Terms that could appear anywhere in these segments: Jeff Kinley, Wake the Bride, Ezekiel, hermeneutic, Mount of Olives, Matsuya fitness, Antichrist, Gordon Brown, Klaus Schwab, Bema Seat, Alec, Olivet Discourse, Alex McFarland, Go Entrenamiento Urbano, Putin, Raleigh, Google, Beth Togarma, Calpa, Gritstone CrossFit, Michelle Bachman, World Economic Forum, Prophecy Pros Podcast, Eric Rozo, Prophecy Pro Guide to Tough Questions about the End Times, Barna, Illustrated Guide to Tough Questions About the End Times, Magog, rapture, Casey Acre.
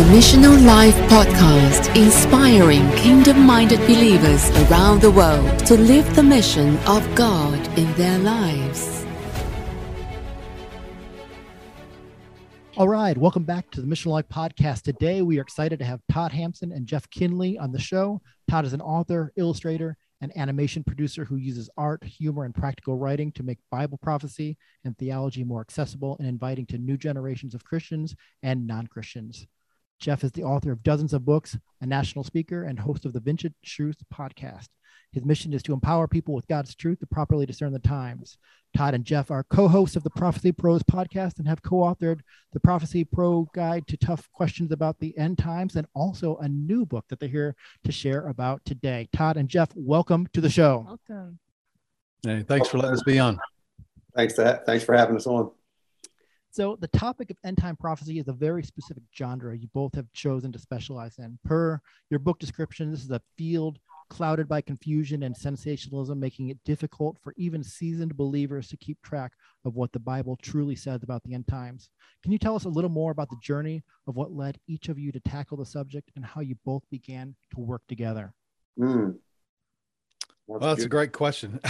The Missional Life Podcast, inspiring kingdom-minded believers around the world to live the mission of God in their lives. All right, welcome back to the Missional Life Podcast. Today, we are excited to have Todd Hampson and Jeff Kinley on the show. Todd is an author, illustrator, an animation producer who uses art, humor, and practical writing to make Bible prophecy and theology more accessible and inviting to new generations of Christians and non-Christians. Jeff is the author of dozens of books, a national speaker, and host of the Vintage Truth podcast. His mission is to empower people with God's truth to properly discern the times. Todd and Jeff are co-hosts of the Prophecy Pros podcast and have co-authored the Prophecy Pro Guide to Tough Questions About the End Times, and also a new book that they're here to share about today. Todd and Jeff, welcome to the show. Welcome. Hey, thanks for letting us be on. Thanks for having us on. So the topic of end-time prophecy is a very specific genre you both have chosen to specialize in. Per your book description, this is a field clouded by confusion and sensationalism, making it difficult for even seasoned believers to keep track of what the Bible truly says about the end times. Can you tell us a little more about the journey of what led each of you to tackle the subject and how you both began to work together? Well, that's a great question.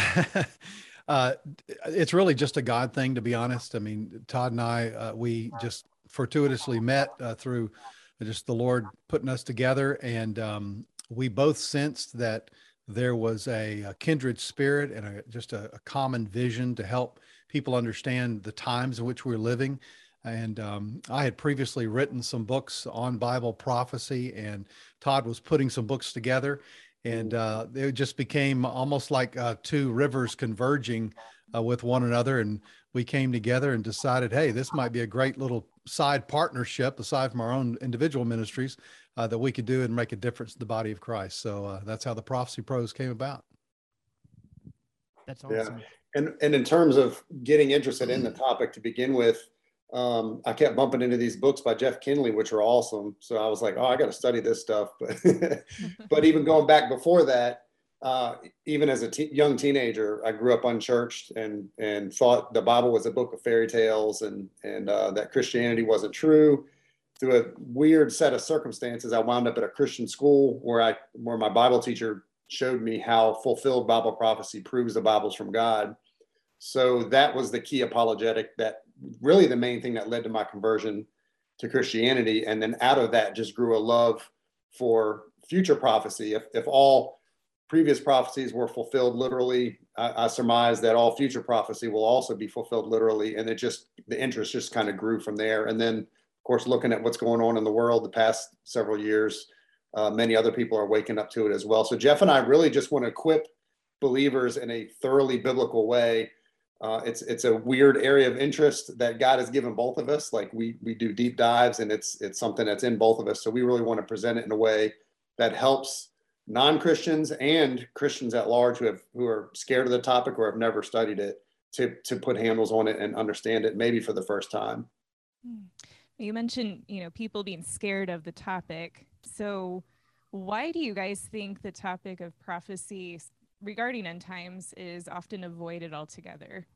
It's really just a God thing, to be honest. I mean, Todd and I, we just fortuitously met through just the Lord putting us together. And we both sensed that there was a kindred spirit and just a common vision to help people understand the times in which we're living. And I had previously written some books on Bible prophecy, and Todd was putting some books together. And it just became almost like two rivers converging with one another. And we came together and decided, hey, this might be a great little side partnership aside from our own individual ministries that we could do and make a difference in the body of Christ. So that's how the Prophecy Pros came about. That's awesome. Yeah. And in terms of getting interested in the topic to begin with, I kept bumping into these books by Jeff Kinley, which are awesome. So I was like, oh, I got to study this stuff. But even going back before that, even as a young teenager, I grew up unchurched and thought the Bible was a book of fairy tales and that Christianity wasn't true. Through a weird set of circumstances, I wound up at a Christian school where my Bible teacher showed me how fulfilled Bible prophecy proves the Bible's from God. So that was the key apologetic that really the main thing that led to my conversion to Christianity. And then out of that just grew a love for future prophecy. If all previous prophecies were fulfilled literally, I surmise that all future prophecy will also be fulfilled literally. And the interest just kind of grew from there. And then of course, looking at what's going on in the world the past several years, many other people are waking up to it as well. So Jeff and I really just want to equip believers in a thoroughly biblical way. It's a weird area of interest that God has given both of us. Like we do deep dives, and it's something that's in both of us. So we really want to present it in a way that helps non-Christians and Christians at large who are scared of the topic or have never studied it to put handles on it and understand it maybe for the first time. You mentioned, people being scared of the topic. So why do you guys think the topic of prophecy regarding end times is often avoided altogether?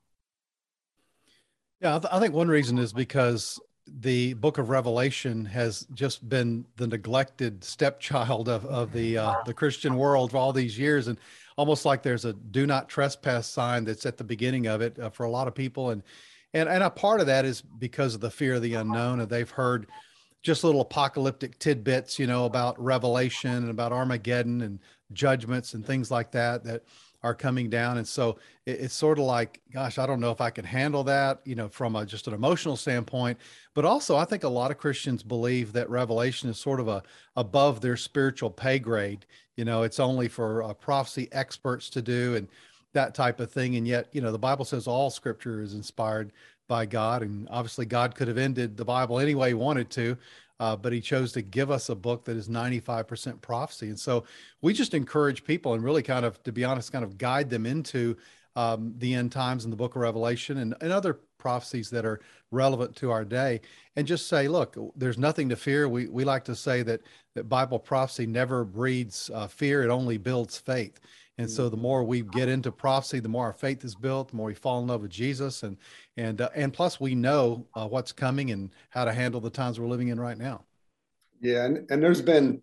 Yeah, I think one reason is because the Book of Revelation has just been the neglected stepchild of the Christian world for all these years, and almost like there's a do not trespass sign that's at the beginning of it for a lot of people, and a part of that is because of the fear of the unknown, and they've heard just little apocalyptic tidbits, about Revelation and about Armageddon and judgments and things like that are coming down. And so it's sort of like, gosh, I don't know if I can handle that, from just an emotional standpoint. But also I think a lot of Christians believe that Revelation is sort of above their spiritual pay grade. It's only for prophecy experts to do and that type of thing. And yet, the Bible says all scripture is inspired by God. And obviously God could have ended the Bible any way he wanted to. But he chose to give us a book that is 95% prophecy. And so we just encourage people and really kind of, to be honest, kind of guide them into the end times and the Book of Revelation and other prophecies that are relevant to our day, and just say, look, there's nothing to fear. We like to say that Bible prophecy never breeds fear. It only builds faith. And so the more we get into prophecy, the more our faith is built, the more we fall in love with Jesus. And plus we know what's coming and how to handle the times we're living in right now. Yeah, and there's been,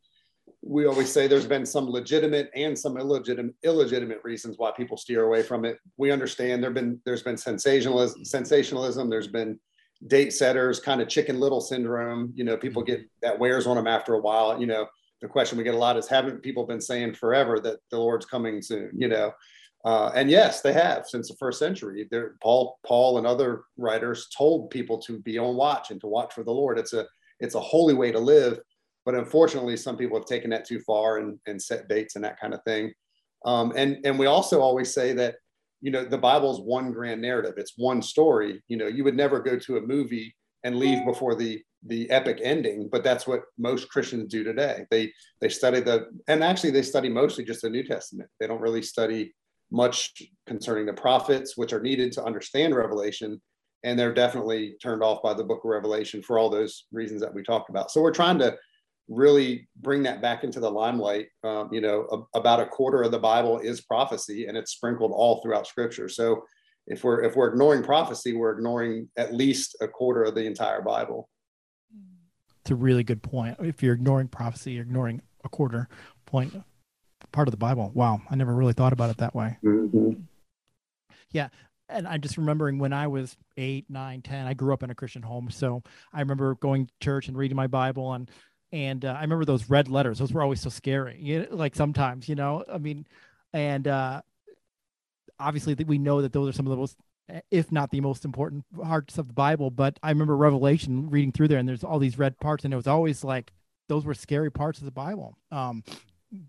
we always say there's been some legitimate and some illegitimate reasons why people steer away from it. We understand there's been sensationalism. There's been date setters, kind of Chicken Little syndrome. You know, people get that wears on them after a while. You know, the question we get a lot is, haven't people been saying forever that the Lord's coming soon? You know, and yes, they have since the first century. There, Paul, and other writers told people to be on watch and to watch for the Lord. It's a holy way to live. But unfortunately, some people have taken that too far and set dates and that kind of thing. And we also always say that, you know, the Bible's one grand narrative. It's one story. You know, you would never go to a movie and leave before the epic ending. But that's what most Christians do today. They study they study mostly just the New Testament. They don't really study much concerning the prophets, which are needed to understand Revelation. And they're definitely turned off by the Book of Revelation for all those reasons that we talked about. So we're trying to really bring that back into the limelight. You know, about a quarter of the Bible is prophecy, and it's sprinkled all throughout Scripture. So if we're ignoring prophecy, we're ignoring at least a quarter of the entire Bible. It's a really good point. If you're ignoring prophecy, you're ignoring a quarter part of the Bible. Wow. I never really thought about it that way. Mm-hmm. Yeah. And I'm just remembering when I was 8, 9, 10, I grew up in a Christian home. So I remember going to church and reading my Bible, and I remember those red letters. Those were always so scary. You know, like sometimes, you know, I mean, and obviously we know that those are some of the most, if not the most important parts of the Bible. But I remember Revelation, reading through there, and there's all these red parts. And it was always like, those were scary parts of the Bible,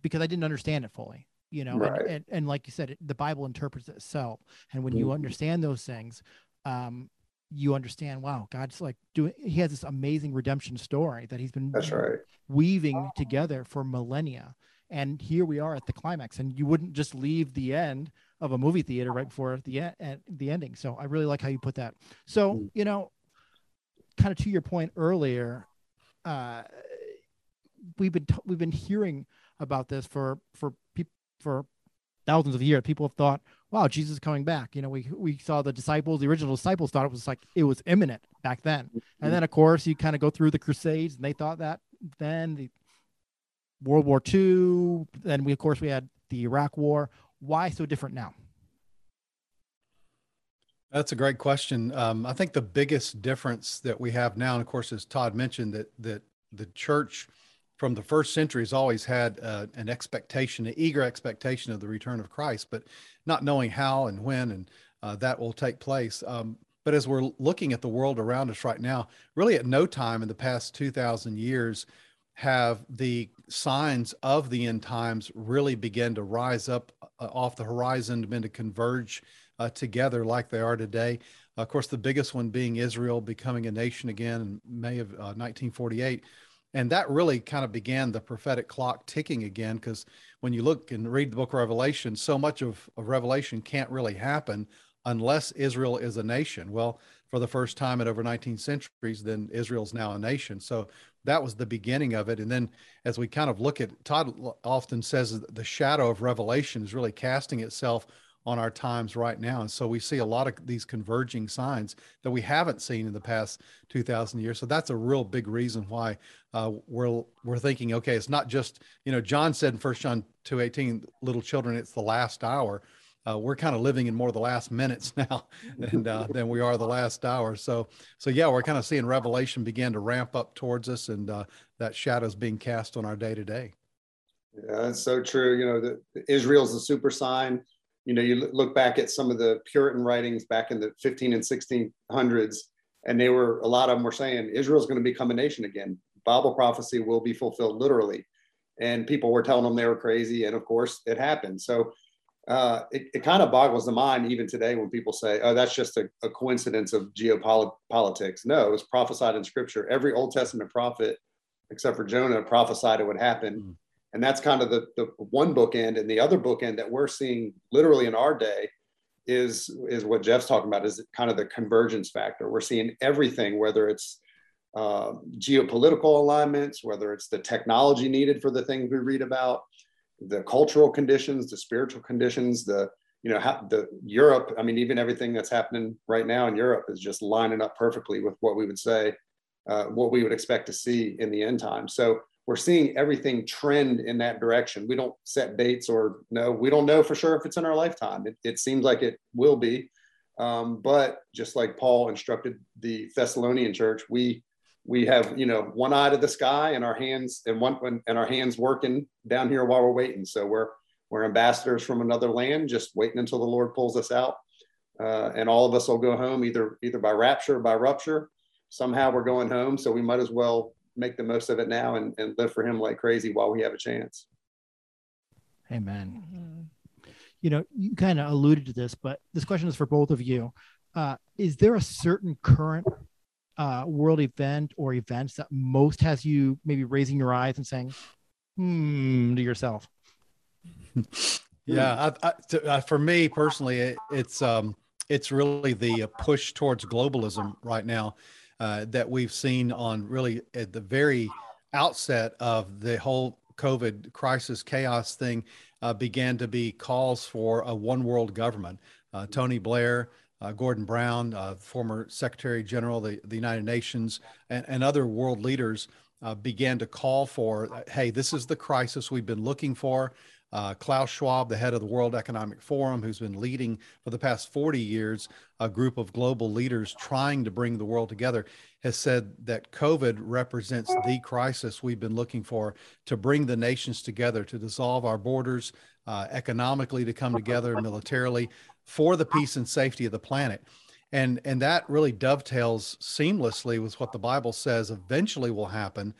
because I didn't understand it fully, you know, right. And like you said, the Bible interprets itself. And when you understand those things, you understand, wow, God's like he has this amazing redemption story that he's been weaving together for millennia. And here we are at the climax, and you wouldn't just leave the end of a movie theater right before the ending. So I really like how you put that. So, you know, kind of to your point earlier, we've been hearing about this for thousands of years. People have thought, wow, Jesus is coming back. You know, we saw the original disciples thought it was imminent back then. Mm-hmm. And then, of course, you kind of go through the Crusades, and they thought that. Then the World War II, then we had the Iraq War. Why so different now? That's a great question. I think the biggest difference that we have now, and of course, as Todd mentioned, that the church from the first century has always had an eager expectation of the return of Christ, but not knowing how and when and that will take place. But as we're looking at the world around us right now, really at no time in the past 2,000 years have the signs of the end times really begin to rise up off the horizon, begin to converge together like they are today. Of course, the biggest one being Israel becoming a nation again in May of 1948. And that really kind of began the prophetic clock ticking again, because when you look and read the Book of Revelation, so much of Revelation can't really happen unless Israel is a nation. Well, for the first time in over 19 centuries, then Israel's now a nation. So that was the beginning of it. And then as we kind of look at, Todd often says that the shadow of Revelation is really casting itself on our times right now. And so we see a lot of these converging signs that we haven't seen in the past 2,000 years. So that's a real big reason why we're thinking, okay, it's not just, you know, John said in 1 John 2:18, little children, it's the last hour. We're kind of living in more of the last minutes now than we are the last hour. So yeah, we're kind of seeing Revelation begin to ramp up towards us, and that shadow's being cast on our day to day. Yeah, that's so true. You know, Israel's the super sign. You know, you look back at some of the Puritan writings back in the 1500s and 1600s, and a lot of them were saying Israel's going to become a nation again. Bible prophecy will be fulfilled literally. And people were telling them they were crazy. And of course it happened. So it kind of boggles the mind even today when people say, oh, that's just a coincidence of geopolitics. No, it was prophesied in Scripture. Every Old Testament prophet, except for Jonah, prophesied it would happen. Mm-hmm. And that's kind of the one bookend. And the other bookend that we're seeing literally in our day is what Jeff's talking about, is kind of the convergence factor. We're seeing everything, whether it's geopolitical alignments, whether it's the technology needed for the things we read about, the cultural conditions, the spiritual conditions, the Europe. I mean, even everything that's happening right now in Europe is just lining up perfectly with what we would say what we would expect to see in the end time. So we're seeing everything trend in that direction. We don't set dates or no, we don't know for sure if it's in our lifetime. It seems like it will be. But just like Paul instructed the Thessalonian church, we have, you know, one eye to the sky and our hands working down here while we're waiting. So we're ambassadors from another land, just waiting until the Lord pulls us out. And all of us will go home either by rapture or by rupture. Somehow we're going home. So we might as well make the most of it now and live for him like crazy while we have a chance. Amen. Mm-hmm. You know, you kind of alluded to this, but this question is for both of you. Is there a certain current world event or events that most has you maybe raising your eyes and saying, to yourself? Yeah. For me personally, it's really the push towards globalism right now that we've seen on really at the very outset of the whole COVID crisis chaos thing began to be calls for a one world government. Tony Blair, Gordon Brown, former Secretary General of the United Nations, and other world leaders began to call for, hey, this is the crisis we've been looking for. Klaus Schwab, the head of the World Economic Forum, who's been leading for the past 40 years, a group of global leaders trying to bring the world together, has said that COVID represents the crisis we've been looking for to bring the nations together, to dissolve our borders, economically to come together, militarily, for the peace and safety of the planet. And that really dovetails seamlessly with what the Bible says eventually will happen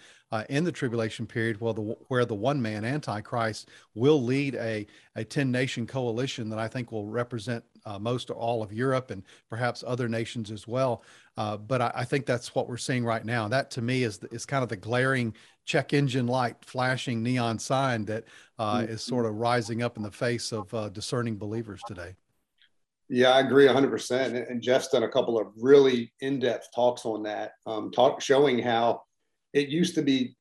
in the tribulation period, where the one-man Antichrist will lead a 10-nation coalition that I think will represent most or all of Europe and perhaps other nations as well. But I think that's what we're seeing right now. That, to me, is kind of the glaring check engine light flashing neon sign that is sort of rising up in the face of discerning believers today. Yeah, I agree 100%. And Jeff's done a couple of really in-depth talks on that, showing how it used to be,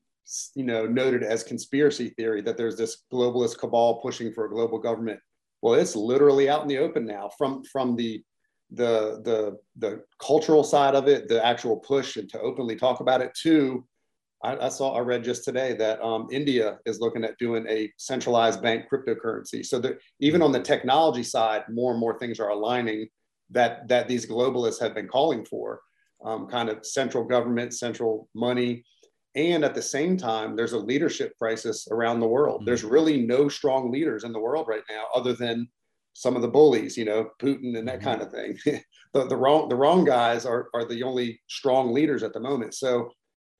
you know, noted as conspiracy theory that there's this globalist cabal pushing for a global government. Well, it's literally out in the open now from the cultural side of it, the actual push and to openly talk about it, to I read just today that India is looking at doing a centralized bank cryptocurrency. So that even on the technology side, more and more things are aligning that these globalists have been calling for, kind of central government, central money. And at the same time, there's a leadership crisis around the world. There's really no strong leaders in the world right now, other than some of the bullies, you know, Putin and that kind of thing. The wrong guys are the only strong leaders at the moment. So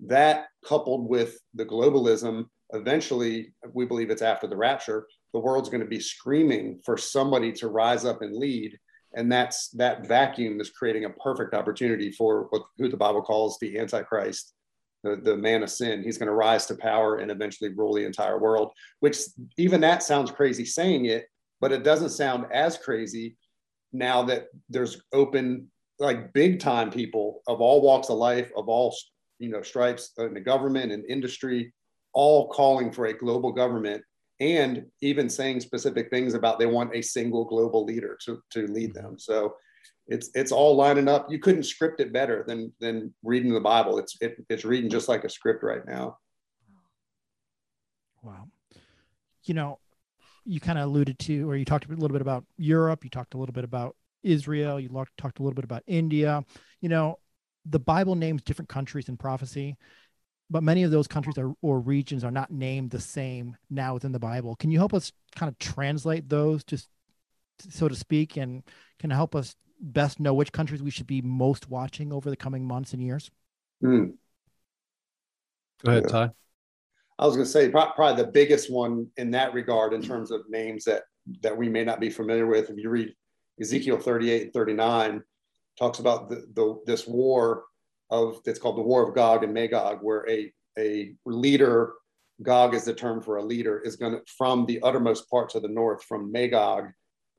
that, coupled with the globalism, eventually, we believe it's after the rapture, the world's going to be screaming for somebody to rise up and lead. And that vacuum is creating a perfect opportunity for who the Bible calls the Antichrist, the man of sin. He's going to rise to power and eventually rule the entire world, which even that sounds crazy saying it, but it doesn't sound as crazy now that there's open, like, big time people of all walks of life, of all, you know, stripes in the government and industry, all calling for a global government, and even saying specific things about they want a single global leader to lead them. So it's all lining up. You couldn't script it better than reading the Bible. It's reading just like a script right now. Wow. You know, you kind of alluded to, or you talked a little bit about Europe. You talked a little bit about Israel. You talked a little bit about India. You know, the Bible names different countries in prophecy, but many of those countries or regions are not named the same now within the Bible. Can you help us kind of translate those, just so to speak, and can help us best know which countries we should be most watching over the coming months and years? Go ahead, Todd. I was going to say probably the biggest one in that regard, in terms of names that we may not be familiar with. If you read Ezekiel 38 and 39, talks about this war that's called the War of Gog and Magog, where a leader, Gog is the term for a leader, is going to, from the uttermost parts of the north, from Magog,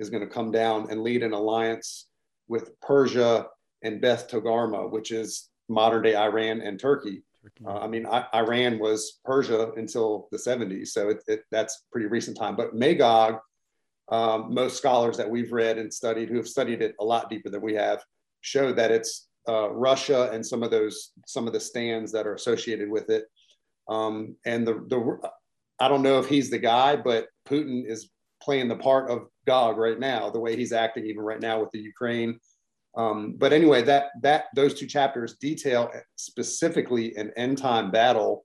is going to come down and lead an alliance with Persia and Beth Togarma, which is modern day Iran and Turkey. Iran was Persia until the 70s, so that's pretty recent time. But Magog, most scholars that we've read and studied, who have studied it a lot deeper than we have, show that it's Russia and some of the stands that are associated with it. And I don't know if he's the guy, but Putin is playing the part of Gog right now, the way he's acting even right now with the Ukraine. But anyway, those two chapters detail specifically an end time battle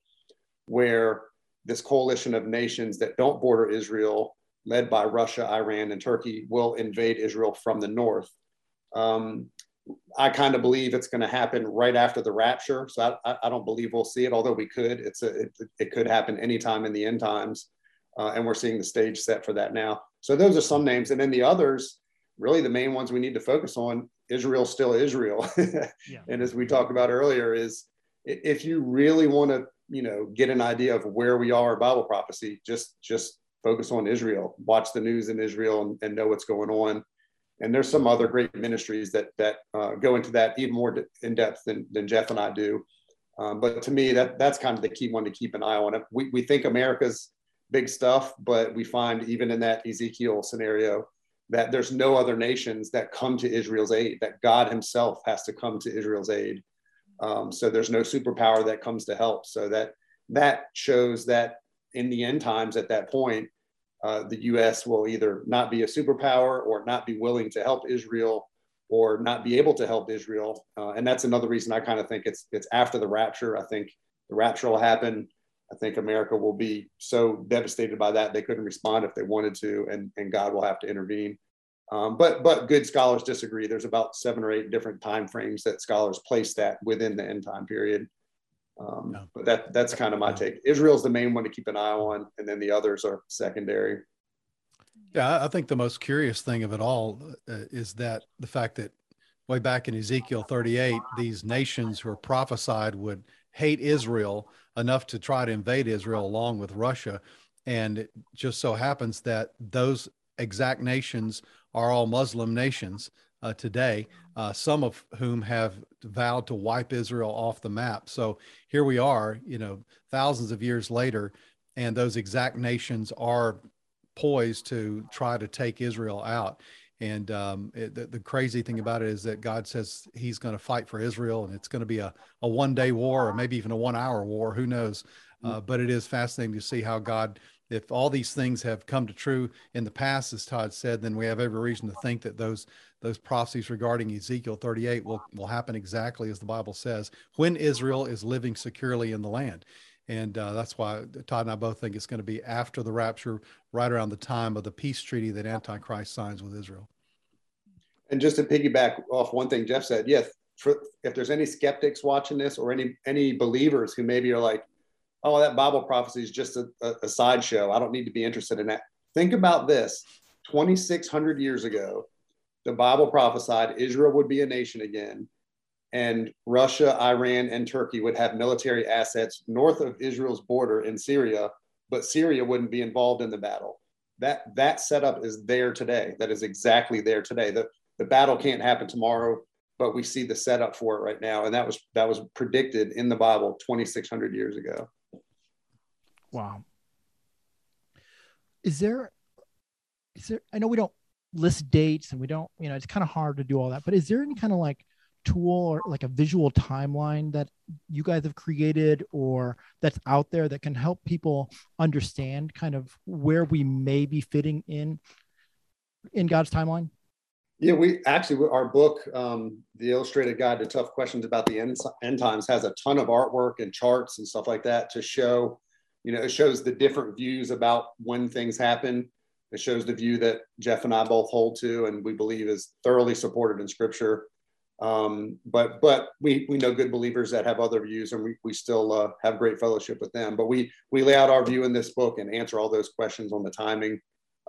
where this coalition of nations that don't border Israel, led by Russia, Iran, and Turkey, will invade Israel from the north. I kind of believe it's going to happen right after the rapture. So I don't believe we'll see it, although we could. It could happen anytime in the end times. And we're seeing the stage set for that now. So those are some names. And then the others, really the main ones we need to focus on, Israel's still Israel. Yeah. And as we talked about earlier, is if you really want to, get an idea of where we are in Bible prophecy, just focus on Israel, watch the news in Israel and know what's going on. And there's some other great ministries that go into that even more in depth than Jeff and I do. But to me, that's kind of the key one to keep an eye on. We think America's big stuff, but we find even in that Ezekiel scenario that there's no other nations that come to Israel's aid, that God himself has to come to Israel's aid. So there's no superpower that comes to help. So that shows that in the end times at that point, the U.S. will either not be a superpower or not be willing to help Israel or not be able to help Israel. And that's another reason I kind of think it's after the rapture. I think the rapture will happen. I think America will be so devastated by that they couldn't respond if they wanted to, and God will have to intervene. But good scholars disagree. There's about 7 or 8 different time frames that scholars place that within the end time period. But that's kind of my take. Israel's the main one to keep an eye on, and then the others are secondary. Yeah, I think the most curious thing of it all is that the fact that way back in Ezekiel 38, these nations who are prophesied would hate Israel enough to try to invade Israel along with Russia. And it just so happens that those exact nations are all Muslim nations today, some of whom have vowed to wipe Israel off the map. So here we are, thousands of years later, and those exact nations are poised to try to take Israel out. And the crazy thing about it is that God says he's going to fight for Israel, and it's going to be a one-day war or maybe even a one-hour war, who knows. But it is fascinating to see how God, if all these things have come to true in the past, as Todd said, then we have every reason to think that those prophecies regarding Ezekiel 38 will happen exactly as the Bible says, when Israel is living securely in the land. And that's why Todd and I both think it's going to be after the rapture, right around the time of the peace treaty that Antichrist signs with Israel. And just to piggyback off one thing Jeff said, yes, if there's any skeptics watching this or any believers who maybe are like, oh, that Bible prophecy is just a sideshow, I don't need to be interested in that. Think about this. 2,600 years ago, the Bible prophesied Israel would be a nation again, and Russia, Iran, and Turkey would have military assets north of Israel's border in Syria, but Syria wouldn't be involved in the battle. That setup is there today. That is exactly there today. The battle can't happen tomorrow, but we see the setup for it right now. And that was predicted in the Bible 2,600 years ago. Wow. Is there, I know we don't list dates and we don't, it's kind of hard to do all that, but is there any kind of like tool or like a visual timeline that you guys have created or that's out there that can help people understand kind of where we may be fitting in God's timeline? Yeah, we actually, our book, The Illustrated Guide to Tough Questions About the End Times, has a ton of artwork and charts and stuff like that to show, it shows the different views about when things happen. It shows the view that Jeff and I both hold to and we believe is thoroughly supported in Scripture. But we know good believers that have other views, and we still have great fellowship with them. But we lay out our view in this book and answer all those questions on the timing.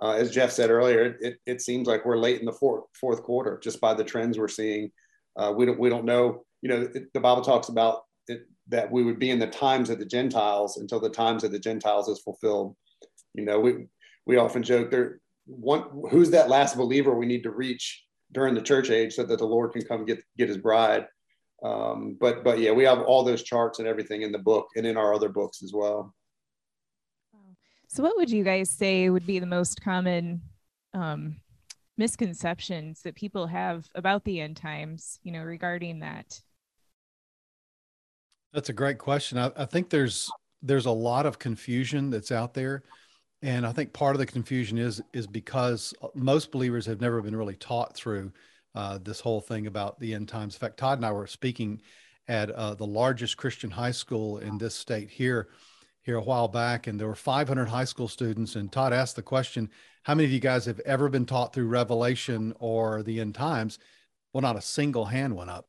As Jeff said earlier, it seems like we're late in the fourth quarter just by the trends we're seeing. We don't know. The Bible talks about it, that we would be in the times of the Gentiles until the times of the Gentiles is fulfilled. We often joke who's that last believer we need to reach during the church age so that the Lord can come get his bride. But yeah, we have all those charts and everything in the book and in our other books as well. So what would you guys say would be the most common misconceptions that people have about the end times, you know, regarding that? That's a great question. I think there's a lot of confusion that's out there. And I think part of the confusion is because most believers have never been really taught through this whole thing about the end times. In fact, Todd and I were speaking at the largest Christian high school in this state here a while back, and there were 500 high school students, and Todd asked the question, how many of you guys have ever been taught through Revelation or the end times? Well, not a single hand went up.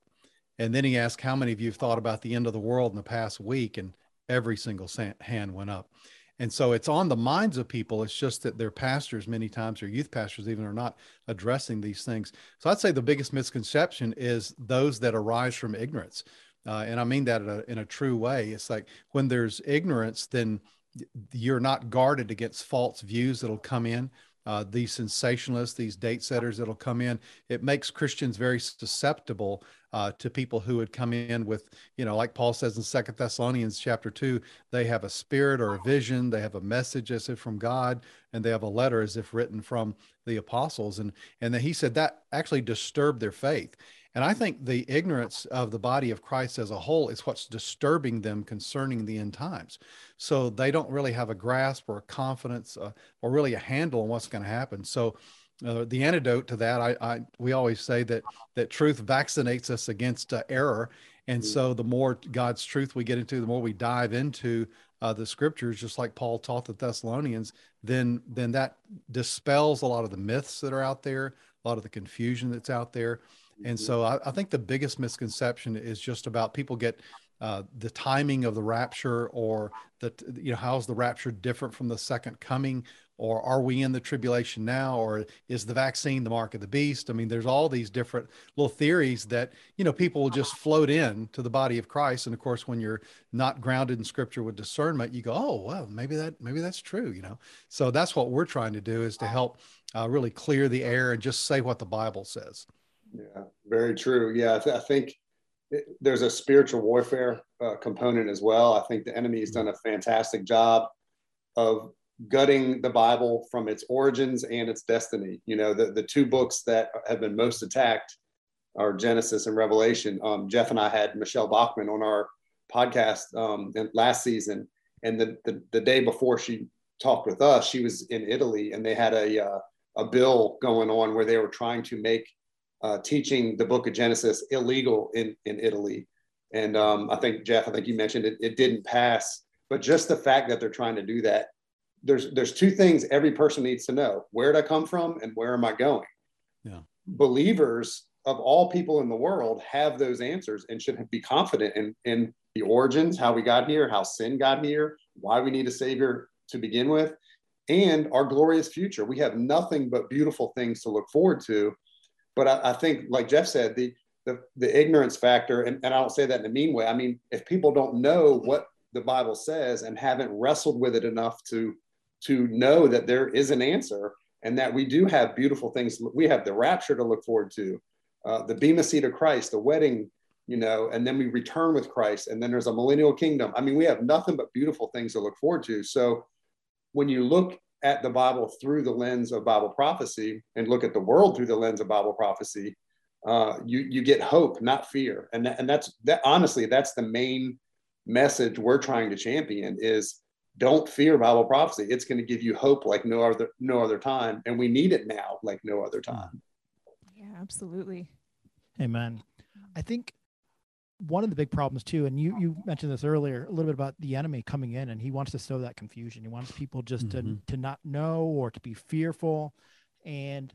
And then he asked, how many of you have thought about the end of the world in the past week? And every single hand went up. And so it's on the minds of people. It's just that their pastors many times, or youth pastors even, are not addressing these things. So I'd say the biggest misconception is those that arise from ignorance. And I mean that in a true way. It's like when there's ignorance, then you're not guarded against false views that'll come in. These sensationalists, these date setters that'll come in, it makes Christians very susceptible to people who would come in with, you know, like Paul says in 2 Thessalonians chapter 2, they have a spirit or a vision, they have a message as if from God, and they have a letter as if written from the apostles. And then he said that actually disturbed their faith. And I think the ignorance of the body of Christ as a whole is what's disturbing them concerning the end times. So they don't really have a grasp or a confidence or really a handle on what's going to happen. So the antidote to that, we always say that truth vaccinates us against error. And so the more God's truth we get into, the more we dive into the scriptures, just like Paul taught the Thessalonians, then that dispels a lot of the myths that are out there, a lot of the confusion that's out there. And so I think the biggest misconception is just about people get the timing of the rapture, or how's the rapture different from the second coming, or are we in the tribulation now, or is the vaccine the mark of the beast? I mean, there's all these different little theories that, you know, people will just float in to the body of Christ. And of course, when you're not grounded in scripture with discernment, you go, oh, well, maybe that's true, you know? So that's what we're trying to do, is to help really clear the air and just say what the Bible says. Yeah, very true. Yeah, I think there's a spiritual warfare component as well. I think the enemy has done a fantastic job of gutting the Bible from its origins and its destiny. You know, the two books that have been most attacked are Genesis and Revelation. Jeff and I had Michelle Bachman on our podcast last season, and the day before she talked with us, she was in Italy, and they had a bill going on where they were trying to make teaching the book of Genesis illegal in Italy. And I think, Jeff, you mentioned it didn't pass, but just the fact that they're trying to do that, there's two things every person needs to know. Where did I come from and where am I going? Yeah. Believers of all people in the world have those answers and should be confident in the origins, how we got here, how sin got here, why we need a savior to begin with, and our glorious future. We have nothing but beautiful things to look forward to. But I think, like Jeff said, the ignorance factor, and I don't say that in a mean way. I mean, if people don't know what the Bible says and haven't wrestled with it enough to know that there is an answer and that we do have beautiful things. We have the rapture to look forward to, the Bema Seat of Christ, the wedding, you know, and then we return with Christ. And then there's a millennial kingdom. I mean, we have nothing but beautiful things to look forward to. So when you look at the Bible through the lens of Bible prophecy and look at the world through the lens of Bible prophecy, you get hope, not fear. And that's honestly, that's the main message we're trying to champion, is don't fear Bible prophecy. It's going to give you hope like no other time. And we need it now like no other time. Yeah, absolutely. Amen. I think one of the big problems too, and you mentioned this earlier, a little bit about the enemy coming in, and he wants to sow that confusion. He wants people just to not know or to be fearful. And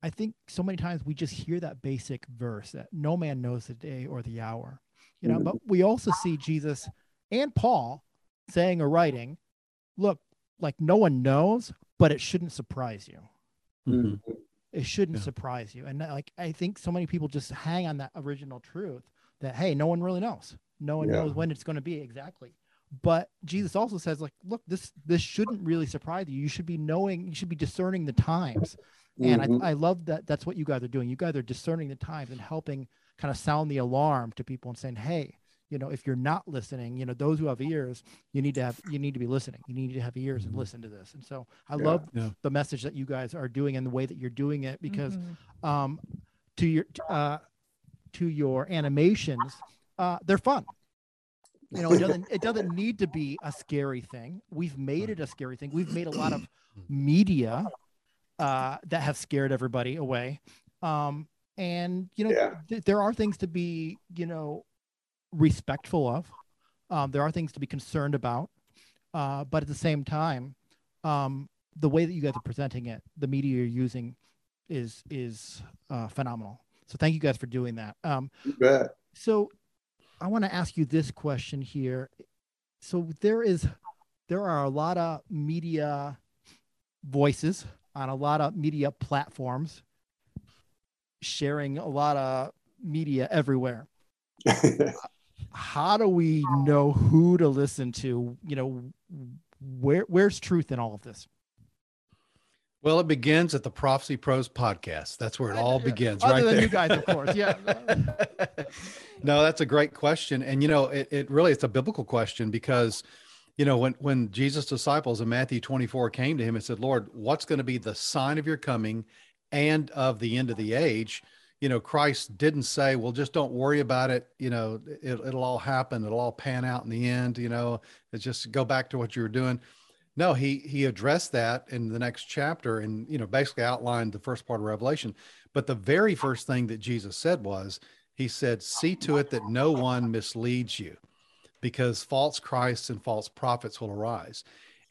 I think so many times we just hear that basic verse that no man knows the day or the hour, you know, but we also see Jesus and Paul saying or writing, look, like no one knows, but it shouldn't surprise you. It shouldn't surprise you. And like, I think so many people just hang on that original truth, that, hey, no one really knows. No one knows when it's going to be exactly. But Jesus also says, like, look, this shouldn't really surprise you. You should be knowing, you should be discerning the times. And I love that that's what you guys are doing. You guys are discerning the times and helping kind of sound the alarm to people and saying, hey, you know, if you're not listening, you know, those who have ears, you need to be listening. You need to have ears and listen to this. And so I love the message that you guys are doing and the way that you're doing it, because to your animations, they're fun. You know, it doesn't need to be a scary thing. We've made it a scary thing. We've made a lot of media that have scared everybody away. And, you know, there are things to be, you know, respectful of. There are things to be concerned about. But at the same time, the way that you guys are presenting it, the media you're using is phenomenal. So thank you guys for doing that. You bet. So I want to ask you this question here. So there are a lot of media voices on a lot of media platforms sharing a lot of media everywhere. How do we know who to listen to? You know, where's truth in all of this? Well, it begins at the Prophecy Pros Podcast. That's where it all begins, right there. Other than you guys, of course. Yeah. No, that's a great question. And, you know, it's a biblical question, because, you know, when Jesus' disciples in Matthew 24 came to him and said, Lord, what's going to be the sign of your coming and of the end of the age? You know, Christ didn't say, well, just don't worry about it. You know, it'll all happen. It'll all pan out in the end. You know, it's just go back to what you were doing. No, he addressed that in the next chapter and, you know, basically outlined the first part of Revelation. But the very first thing that Jesus said was, he said, see to it that no one misleads you, because false Christs and false prophets will arise.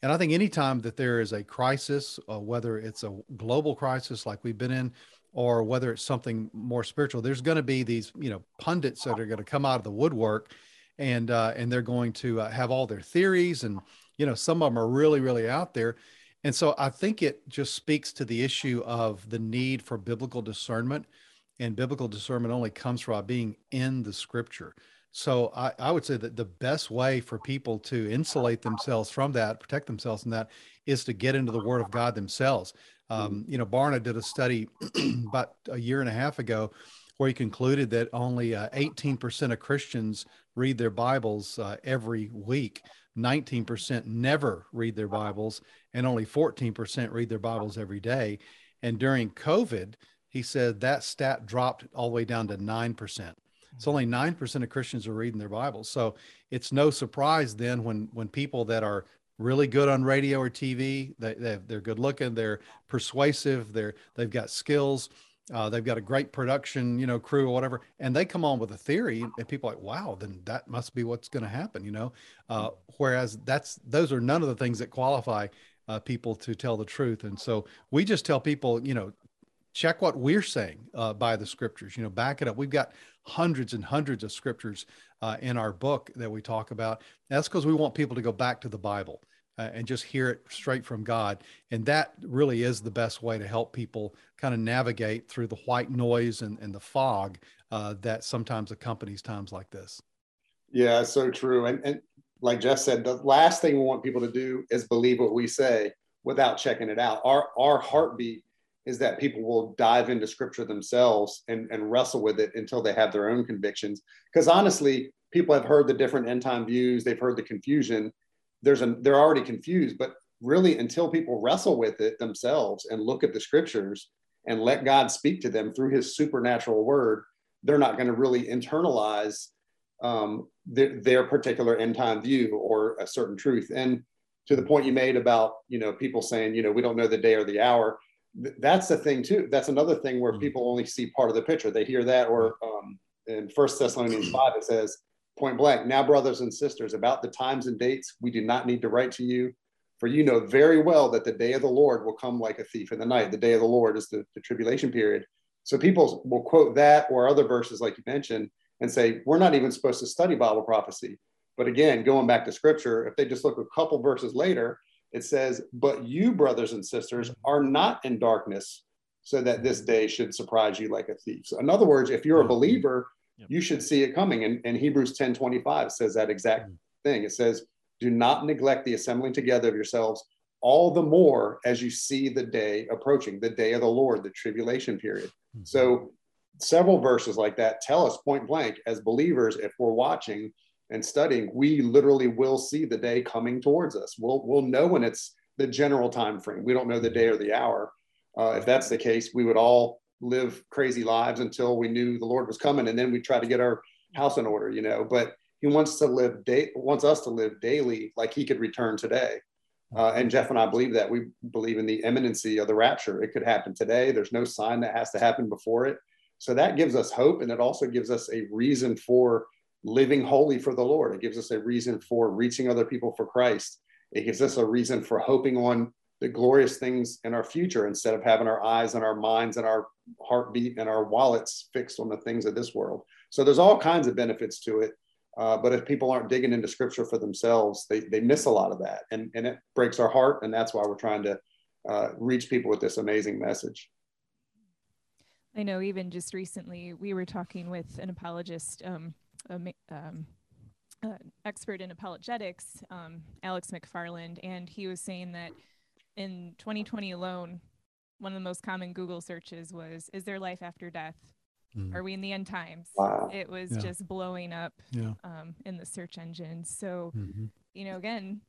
And I think anytime that there is a crisis, whether it's a global crisis like we've been in, or whether it's something more spiritual, there's going to be these, you know, pundits that are going to come out of the woodwork, and they're going to have all their theories, and, you know, some of them are really, really out there. And so I think it just speaks to the issue of the need for biblical discernment, and biblical discernment only comes from being in the scripture. So I would say that the best way for people to insulate themselves from that, protect themselves from that, is to get into the Word of God themselves. You know, Barna did a study about a year and a half ago where he concluded that only 18% of Christians read their Bibles every week. 19% never read their Bibles, and only 14% read their Bibles every day. And during COVID, he said that stat dropped all the way down to 9%. It's only 9% of Christians are reading their Bibles. So it's no surprise then when people that are really good on radio or TV, they're good looking, they're persuasive, they've got skills, they've got a great production, you know, crew or whatever, and they come on with a theory, and people are like, wow, then that must be what's going to happen, you know. Whereas those are none of the things that qualify people to tell the truth. And so we just tell people, you know, check what we're saying by the scriptures, you know, back it up. We've got hundreds and hundreds of scriptures in our book that we talk about. That's because we want people to go back to the Bible and just hear it straight from God. And that really is the best way to help people kind of navigate through the white noise and the fog that sometimes accompanies times like this. Yeah, so true. And like Jeff said, the last thing we want people to do is believe what we say without checking it out. Our heartbeat is that people will dive into scripture themselves and wrestle with it until they have their own convictions. Because honestly, people have heard the different end time views. They've heard the confusion. They're already confused, but really until people wrestle with it themselves and look at the scriptures and let God speak to them through his supernatural word, they're not going to really internalize their particular end time view or a certain truth. And to the point you made about, you know, people saying, you know, we don't know the day or the hour. That's the thing too. That's another thing where people only see part of the picture. They hear that, or in 1 Thessalonians 5, it says point blank, now brothers and sisters, about the times and dates, we do not need to write to you, for you know very well that the day of the Lord will come like a thief in the night. The day of the Lord is the tribulation period. So people will quote that or other verses like you mentioned and say, we're not even supposed to study Bible prophecy. But again, going back to scripture, if they just look a couple verses later, it says, but you, brothers and sisters, are not in darkness so that this day should surprise you like a thief. So in other words, if you're a believer, you should see it coming. And Hebrews 10:25 says that exact thing. It says, do not neglect the assembling together of yourselves, all the more as you see the day approaching, the day of the Lord, the tribulation period. So several verses like that tell us point blank as believers, if we're watching, and studying, we literally will see the day coming towards us. We'll know when it's the general time frame. We don't know the day or the hour. If that's the case, we would all live crazy lives until we knew the Lord was coming, and then we try to get our house in order, you know. But He wants us to live daily, like He could return today. And Jeff and I believe that. We believe in the imminency of the rapture. It could happen today. There's no sign that has to happen before it. So that gives us hope, and it also gives us a reason for living holy for the Lord. It gives us a reason for reaching other people for Christ. It gives us a reason for hoping on the glorious things in our future instead of having our eyes and our minds and our heartbeat and our wallets fixed on the things of this world. So there's all kinds of benefits to it. But if people aren't digging into scripture for themselves, they miss a lot of that. And it breaks our heart. And that's why we're trying to reach people with this amazing message. I know even just recently, we were talking with an apologist, expert in apologetics, Alex McFarland, and he was saying that in 2020 alone, one of the most common Google searches was, is there life after death? Mm. Are we in the end times? Wow. It was just blowing up in the search engines. So, you know, again,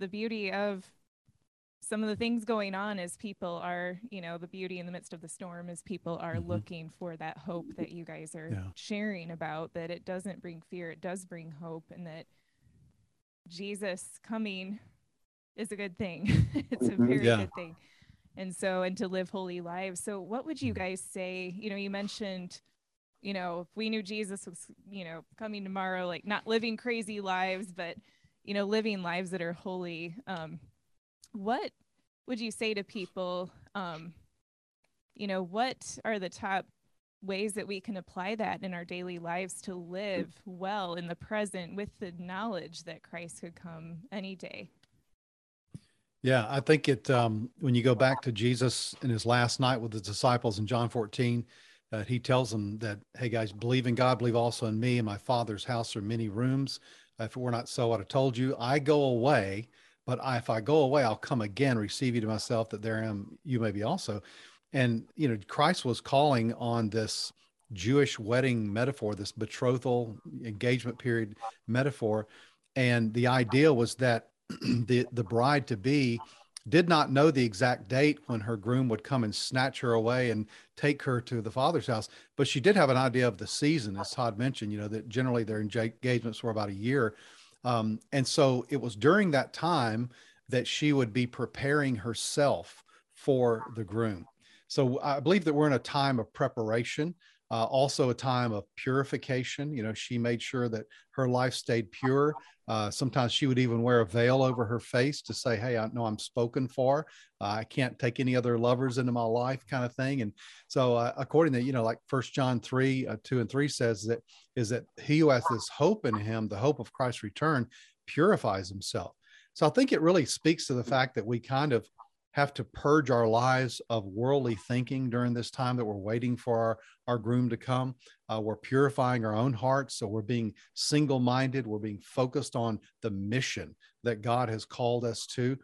the beauty of some of the things going on is people are, you know, the beauty in the midst of the storm is people are looking for that hope that you guys are sharing about, that it doesn't bring fear, it does bring hope, and that Jesus coming is a good thing. It's a very good thing. And so, and to live holy lives. So what would you guys say, you know, you mentioned, you know, if we knew Jesus was, you know, coming tomorrow, like not living crazy lives, but, you know, living lives that are holy. What would you say to people, you know, what are the top ways that we can apply that in our daily lives to live well in the present with the knowledge that Christ could come any day? Yeah, I think it, when you go back to Jesus in his last night with the disciples in John 14, he tells them that, hey guys, believe in God, believe also in me. In my Father's house are many rooms. If it were not so, I'd have told you. I go away, but if I go away, I'll come again, receive you to myself, that there am you may be also. And, you know, Christ was calling on this Jewish wedding metaphor, this betrothal engagement period metaphor. And the idea was that the bride to be did not know the exact date when her groom would come and snatch her away and take her to the Father's house, but she did have an idea of the season, as Todd mentioned, you know, that generally their engagements were about a year. And so it was during that time that she would be preparing herself for the groom. So I believe that we're in a time of preparation, also a time of purification. You know, she made sure that her life stayed pure. Sometimes she would even wear a veil over her face to say, hey, I know I'm spoken for. I can't take any other lovers into my life, kind of thing. And so according to, you know, like 1 John 3:2 and 3 says that is that he who has this hope in him, the hope of Christ's return, purifies himself. So I think it really speaks to the fact that we kind of have to purge our lives of worldly thinking during this time that we're waiting for our groom to come. We're purifying our own hearts. So we're being single-minded. We're being focused on the mission that God has called us to.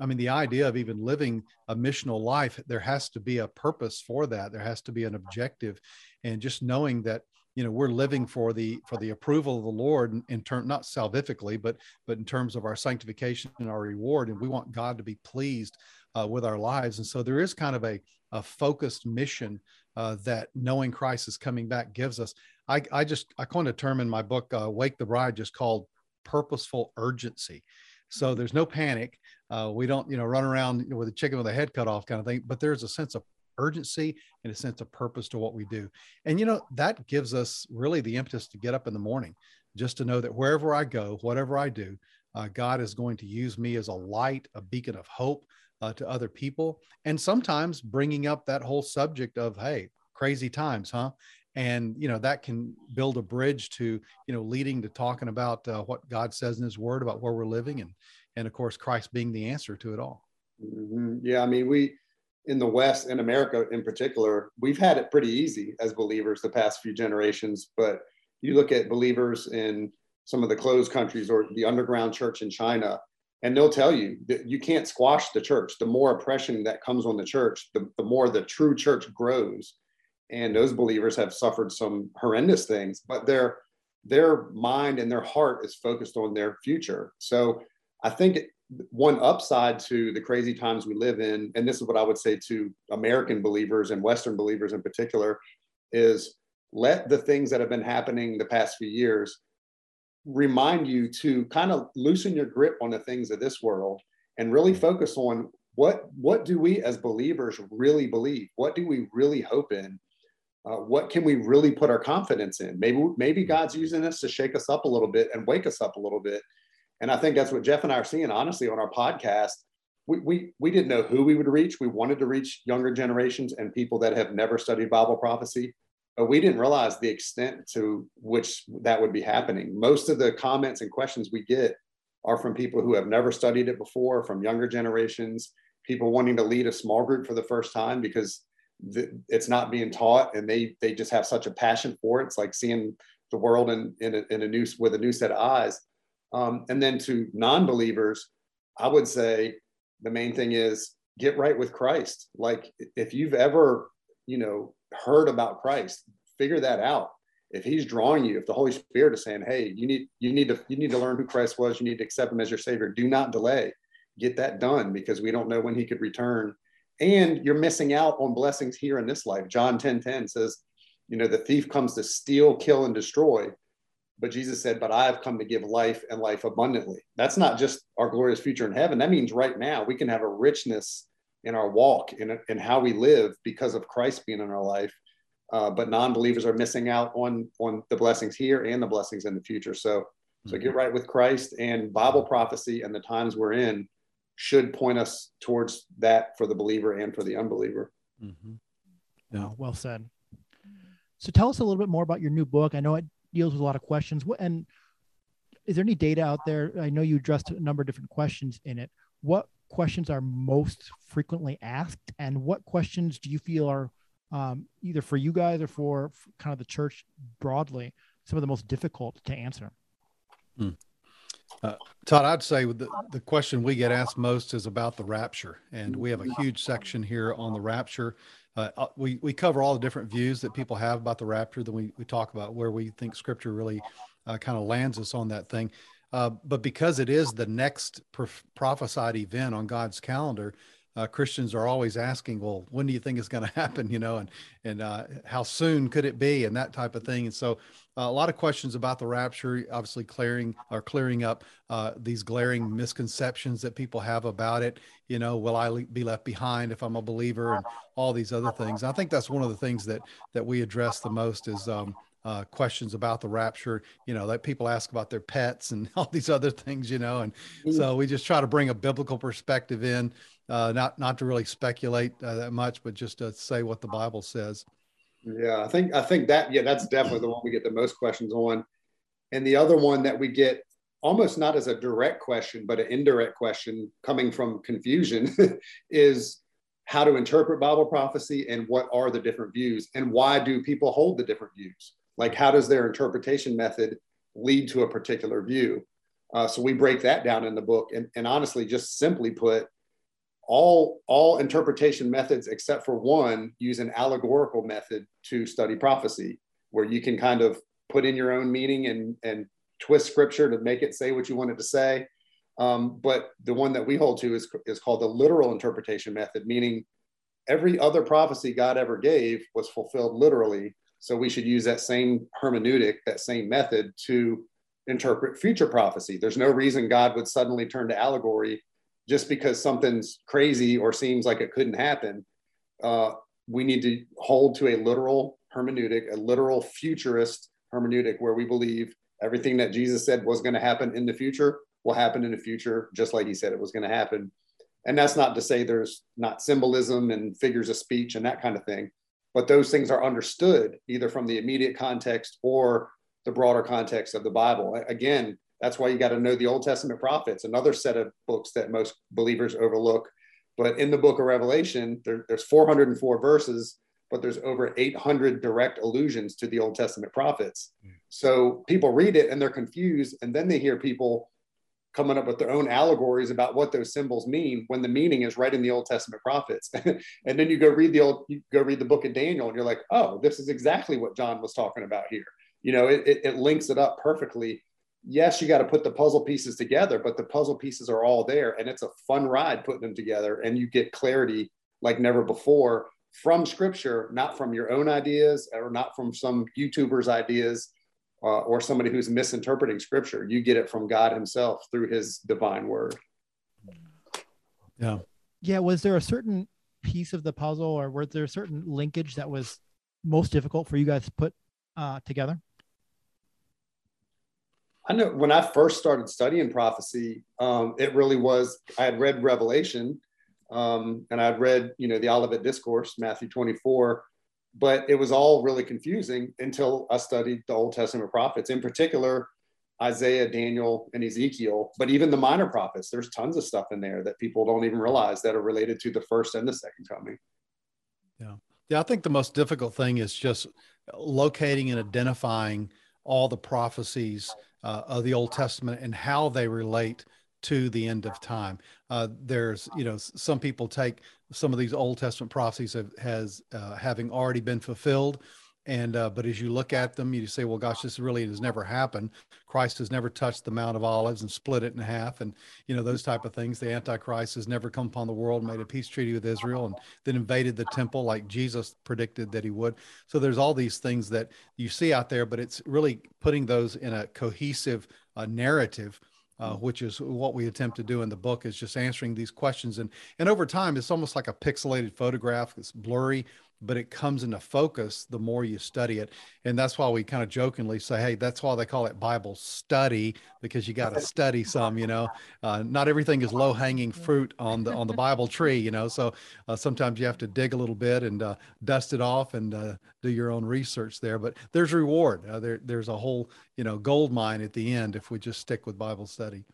I mean, the idea of even living a missional life, there has to be a purpose for that. There has to be an objective, and just knowing that, you know, we're living for the approval of the Lord in term, not salvifically, but in terms of our sanctification and our reward. And we want God to be pleased with our lives. And so there is kind of a focused mission that knowing Christ is coming back gives us. I coined a term in my book, Wake the Bride, just called purposeful urgency. So there's no panic. We don't, you know, run around with a chicken with a head cut off kind of thing, but there's a sense of urgency and a sense of purpose to what we do. And, you know, that gives us really the impetus to get up in the morning, just to know that wherever I go, whatever I do, God is going to use me as a light, a beacon of hope to other people. And sometimes bringing up that whole subject of, hey, crazy times, huh? And, you know, that can build a bridge to, you know, leading to talking about what God says in his word about where we're living. And of course, Christ being the answer to it all. Yeah. I mean, we, in the West, in America in particular, we've had it pretty easy as believers the past few generations. But you look at believers in some of the closed countries or the underground church in China, and they'll tell you that you can't squash the church. The more oppression that comes on the church, the more the true church grows. And those believers have suffered some horrendous things, but they're their mind and their heart is focused on their future. So I think one upside to the crazy times we live in, and this is what I would say to American believers and Western believers in particular, is let the things that have been happening the past few years remind you to kind of loosen your grip on the things of this world and really focus on what do we as believers really believe? What do we really hope in? What can we really put our confidence in? Maybe God's using us to shake us up a little bit and wake us up a little bit. And I think that's what Jeff and I are seeing, honestly, on our podcast. We didn't know who we would reach. We wanted to reach younger generations and people that have never studied Bible prophecy, but we didn't realize the extent to which that would be happening. Most of the comments and questions we get are from people who have never studied it before, from younger generations, people wanting to lead a small group for the first time because it's not being taught, and they just have such a passion for it. It's like seeing the world with a new set of eyes. And then to non-believers, I would say the main thing is get right with Christ. Like if you've ever, heard about Christ, figure that out. If he's drawing you, if the Holy Spirit is saying, hey, you need to learn who Christ was, you need to accept him as your savior, do not delay. Get that done, because we don't know when he could return. And you're missing out on blessings here in this life. John 10:10 says, the thief comes to steal, kill, and destroy. But Jesus said, but I have come to give life and life abundantly. That's not just our glorious future in heaven. That means right now we can have a richness in our walk, in how we live, because of Christ being in our life. But non-believers are missing out on the blessings here and the blessings in the future. So get right with Christ, and Bible prophecy and the times we're in should point us towards that for the believer and for the unbeliever. Mm-hmm. Yeah, well said. So tell us a little bit more about your new book. I know it deals with a lot of questions. And is there any data out there? I know you addressed a number of different questions in it. What questions are most frequently asked, and what questions do you feel are either for you guys or for kind of the church broadly, some of the most difficult to answer? Todd, I'd say the question we get asked most is about the rapture. And we have a huge section here on the rapture. We cover all the different views that people have about the rapture. Then we talk about where we think scripture really kind of lands us on that thing. But because it is the next prophesied event on God's calendar, Christians are always asking, well, when do you think it's going to happen? And how soon could it be, and that type of thing. And so a lot of questions about the rapture, obviously clearing up these glaring misconceptions that people have about it. Will I be left behind if I'm a believer, and all these other things. I think that's one of the things that we address the most is, questions about the rapture, that people ask about their pets and all these other things, and so we just try to bring a biblical perspective in, not to really speculate that much, but just to say what the Bible says. Yeah, I think that, that's definitely the one we get the most questions on. And the other one that we get almost not as a direct question, but an indirect question coming from confusion is how to interpret Bible prophecy, and what are the different views, and why do people hold the different views? Like, how does their interpretation method lead to a particular view? So we break that down in the book. And honestly, just simply put, all interpretation methods, except for one, use an allegorical method to study prophecy, where you can kind of put in your own meaning and twist scripture to make it say what you want it to say. But the one that we hold to is called the literal interpretation method, meaning every other prophecy God ever gave was fulfilled literally. So we should use that same hermeneutic, that same method to interpret future prophecy. There's no reason God would suddenly turn to allegory just because something's crazy or seems like it couldn't happen. We need to hold to a literal hermeneutic, a literal futurist hermeneutic, where we believe everything that Jesus said was going to happen in the future will happen in the future, just like he said it was going to happen. And that's not to say there's not symbolism and figures of speech and that kind of thing. But those things are understood either from the immediate context or the broader context of the Bible. Again, that's why you got to know the Old Testament prophets, another set of books that most believers overlook. But in the book of Revelation, there's 404 verses, but there's over 800 direct allusions to the Old Testament prophets. So people read it and they're confused. And then they hear people coming up with their own allegories about what those symbols mean, when the meaning is right in the Old Testament prophets. And then you go read the book of Daniel, and you're like, oh, this is exactly what John was talking about here. You know, it links it up perfectly. Yes, you got to put the puzzle pieces together, but the puzzle pieces are all there, and it's a fun ride putting them together, and you get clarity like never before from scripture, not from your own ideas or not from some YouTuber's ideas or somebody who's misinterpreting scripture. You get it from God himself through his divine word. Yeah. Yeah. Was there a certain piece of the puzzle, or were there a certain linkage that was most difficult for you guys to put together? I know when I first started studying prophecy, it really was, I had read Revelation and I'd read, you know, the Olivet Discourse, Matthew 24, but it was all really confusing until I studied the Old Testament prophets, in particular, Isaiah, Daniel, and Ezekiel, but even the minor prophets. There's tons of stuff in there that people don't even realize that are related to the first and the second coming. Yeah. Yeah. I think the most difficult thing is just locating and identifying all the prophecies of the Old Testament and how they relate to the end of time. There's, you know, some people take some of these Old Testament prophecies having already been fulfilled. And, but as you look at them, you say, well, gosh, this really has never happened. Christ has never touched the Mount of Olives and split it in half. And, you know, those type of things. The Antichrist has never come upon the world, made a peace treaty with Israel, and then invaded the temple like Jesus predicted that he would. So there's all these things that you see out there, but it's really putting those in a cohesive narrative, which is what we attempt to do in the book, is just answering these questions. And over time, it's almost like a pixelated photograph. It's blurry, but it comes into focus the more you study it. And that's why we kind of jokingly say, hey, that's why they call it Bible study, because you got to study some, you know, not everything is low hanging fruit on the Bible tree, you know, so sometimes you have to dig a little bit and dust it off and do your own research there, but there's reward. There's a whole, you know, gold mine at the end if we just stick with Bible study.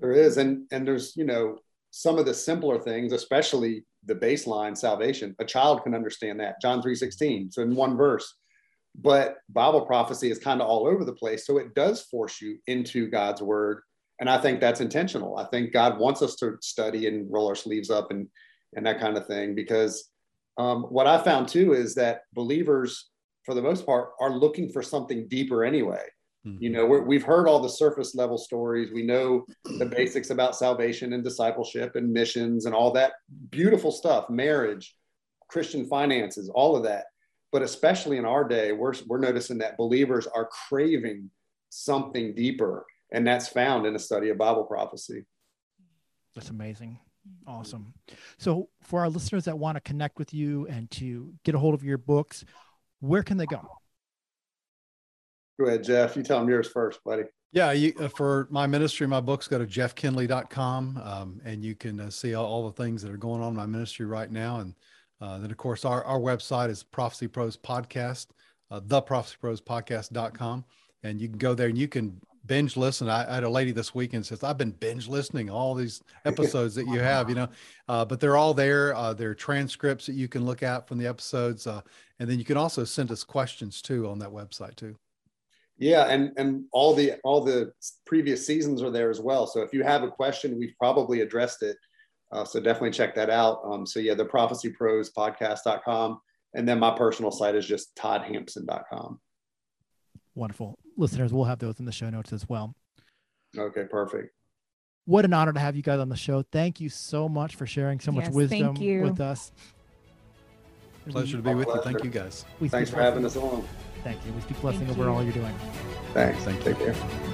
There is. And there's, you know, some of the simpler things, especially the baseline salvation, a child can understand that. John 3:16, so in one verse. But Bible prophecy is kind of all over the place, so it does force you into God's word, and I think that's intentional. I think God wants us to study and roll our sleeves up and that kind of thing, because what I found too is that believers, for the most part, are looking for something deeper anyway. You know, we've heard all the surface level stories. We know the basics about salvation and discipleship and missions and all that beautiful stuff, marriage, Christian finances, all of that. But especially in our day, we're noticing that believers are craving something deeper, and that's found in a study of Bible prophecy. That's amazing. Awesome. So for our listeners that want to connect with you and to get a hold of your books, where can they go? Go ahead, Jeff. You tell them yours first, buddy. Yeah. For my ministry, my books, go to jeffkinley.com, and you can see all the things that are going on in my ministry right now. And then, of course, our website is Prophecy Pros Podcast, theprophecyprospodcast.com. And you can go there and you can binge listen. I had a lady this weekend says, I've been binge listening all these episodes that you have, you know, but they're all there. There are transcripts that you can look at from the episodes. And then you can also send us questions, too, on that website, too. Yeah, and all the previous seasons are there as well. So if you have a question, we've probably addressed it. So definitely check that out. So yeah, the prophecyprospodcast.com. And then my personal site is just toddhampson.com. Wonderful. Listeners, we'll have those in the show notes as well. Okay, perfect. What an honor to have you guys on the show. Thank you so much for sharing so much wisdom with us. Pleasure to be with you. Thank you guys. Thanks for having us on. Thank you. We speak blessing over all you're doing. Thanks. Thank you. Take care.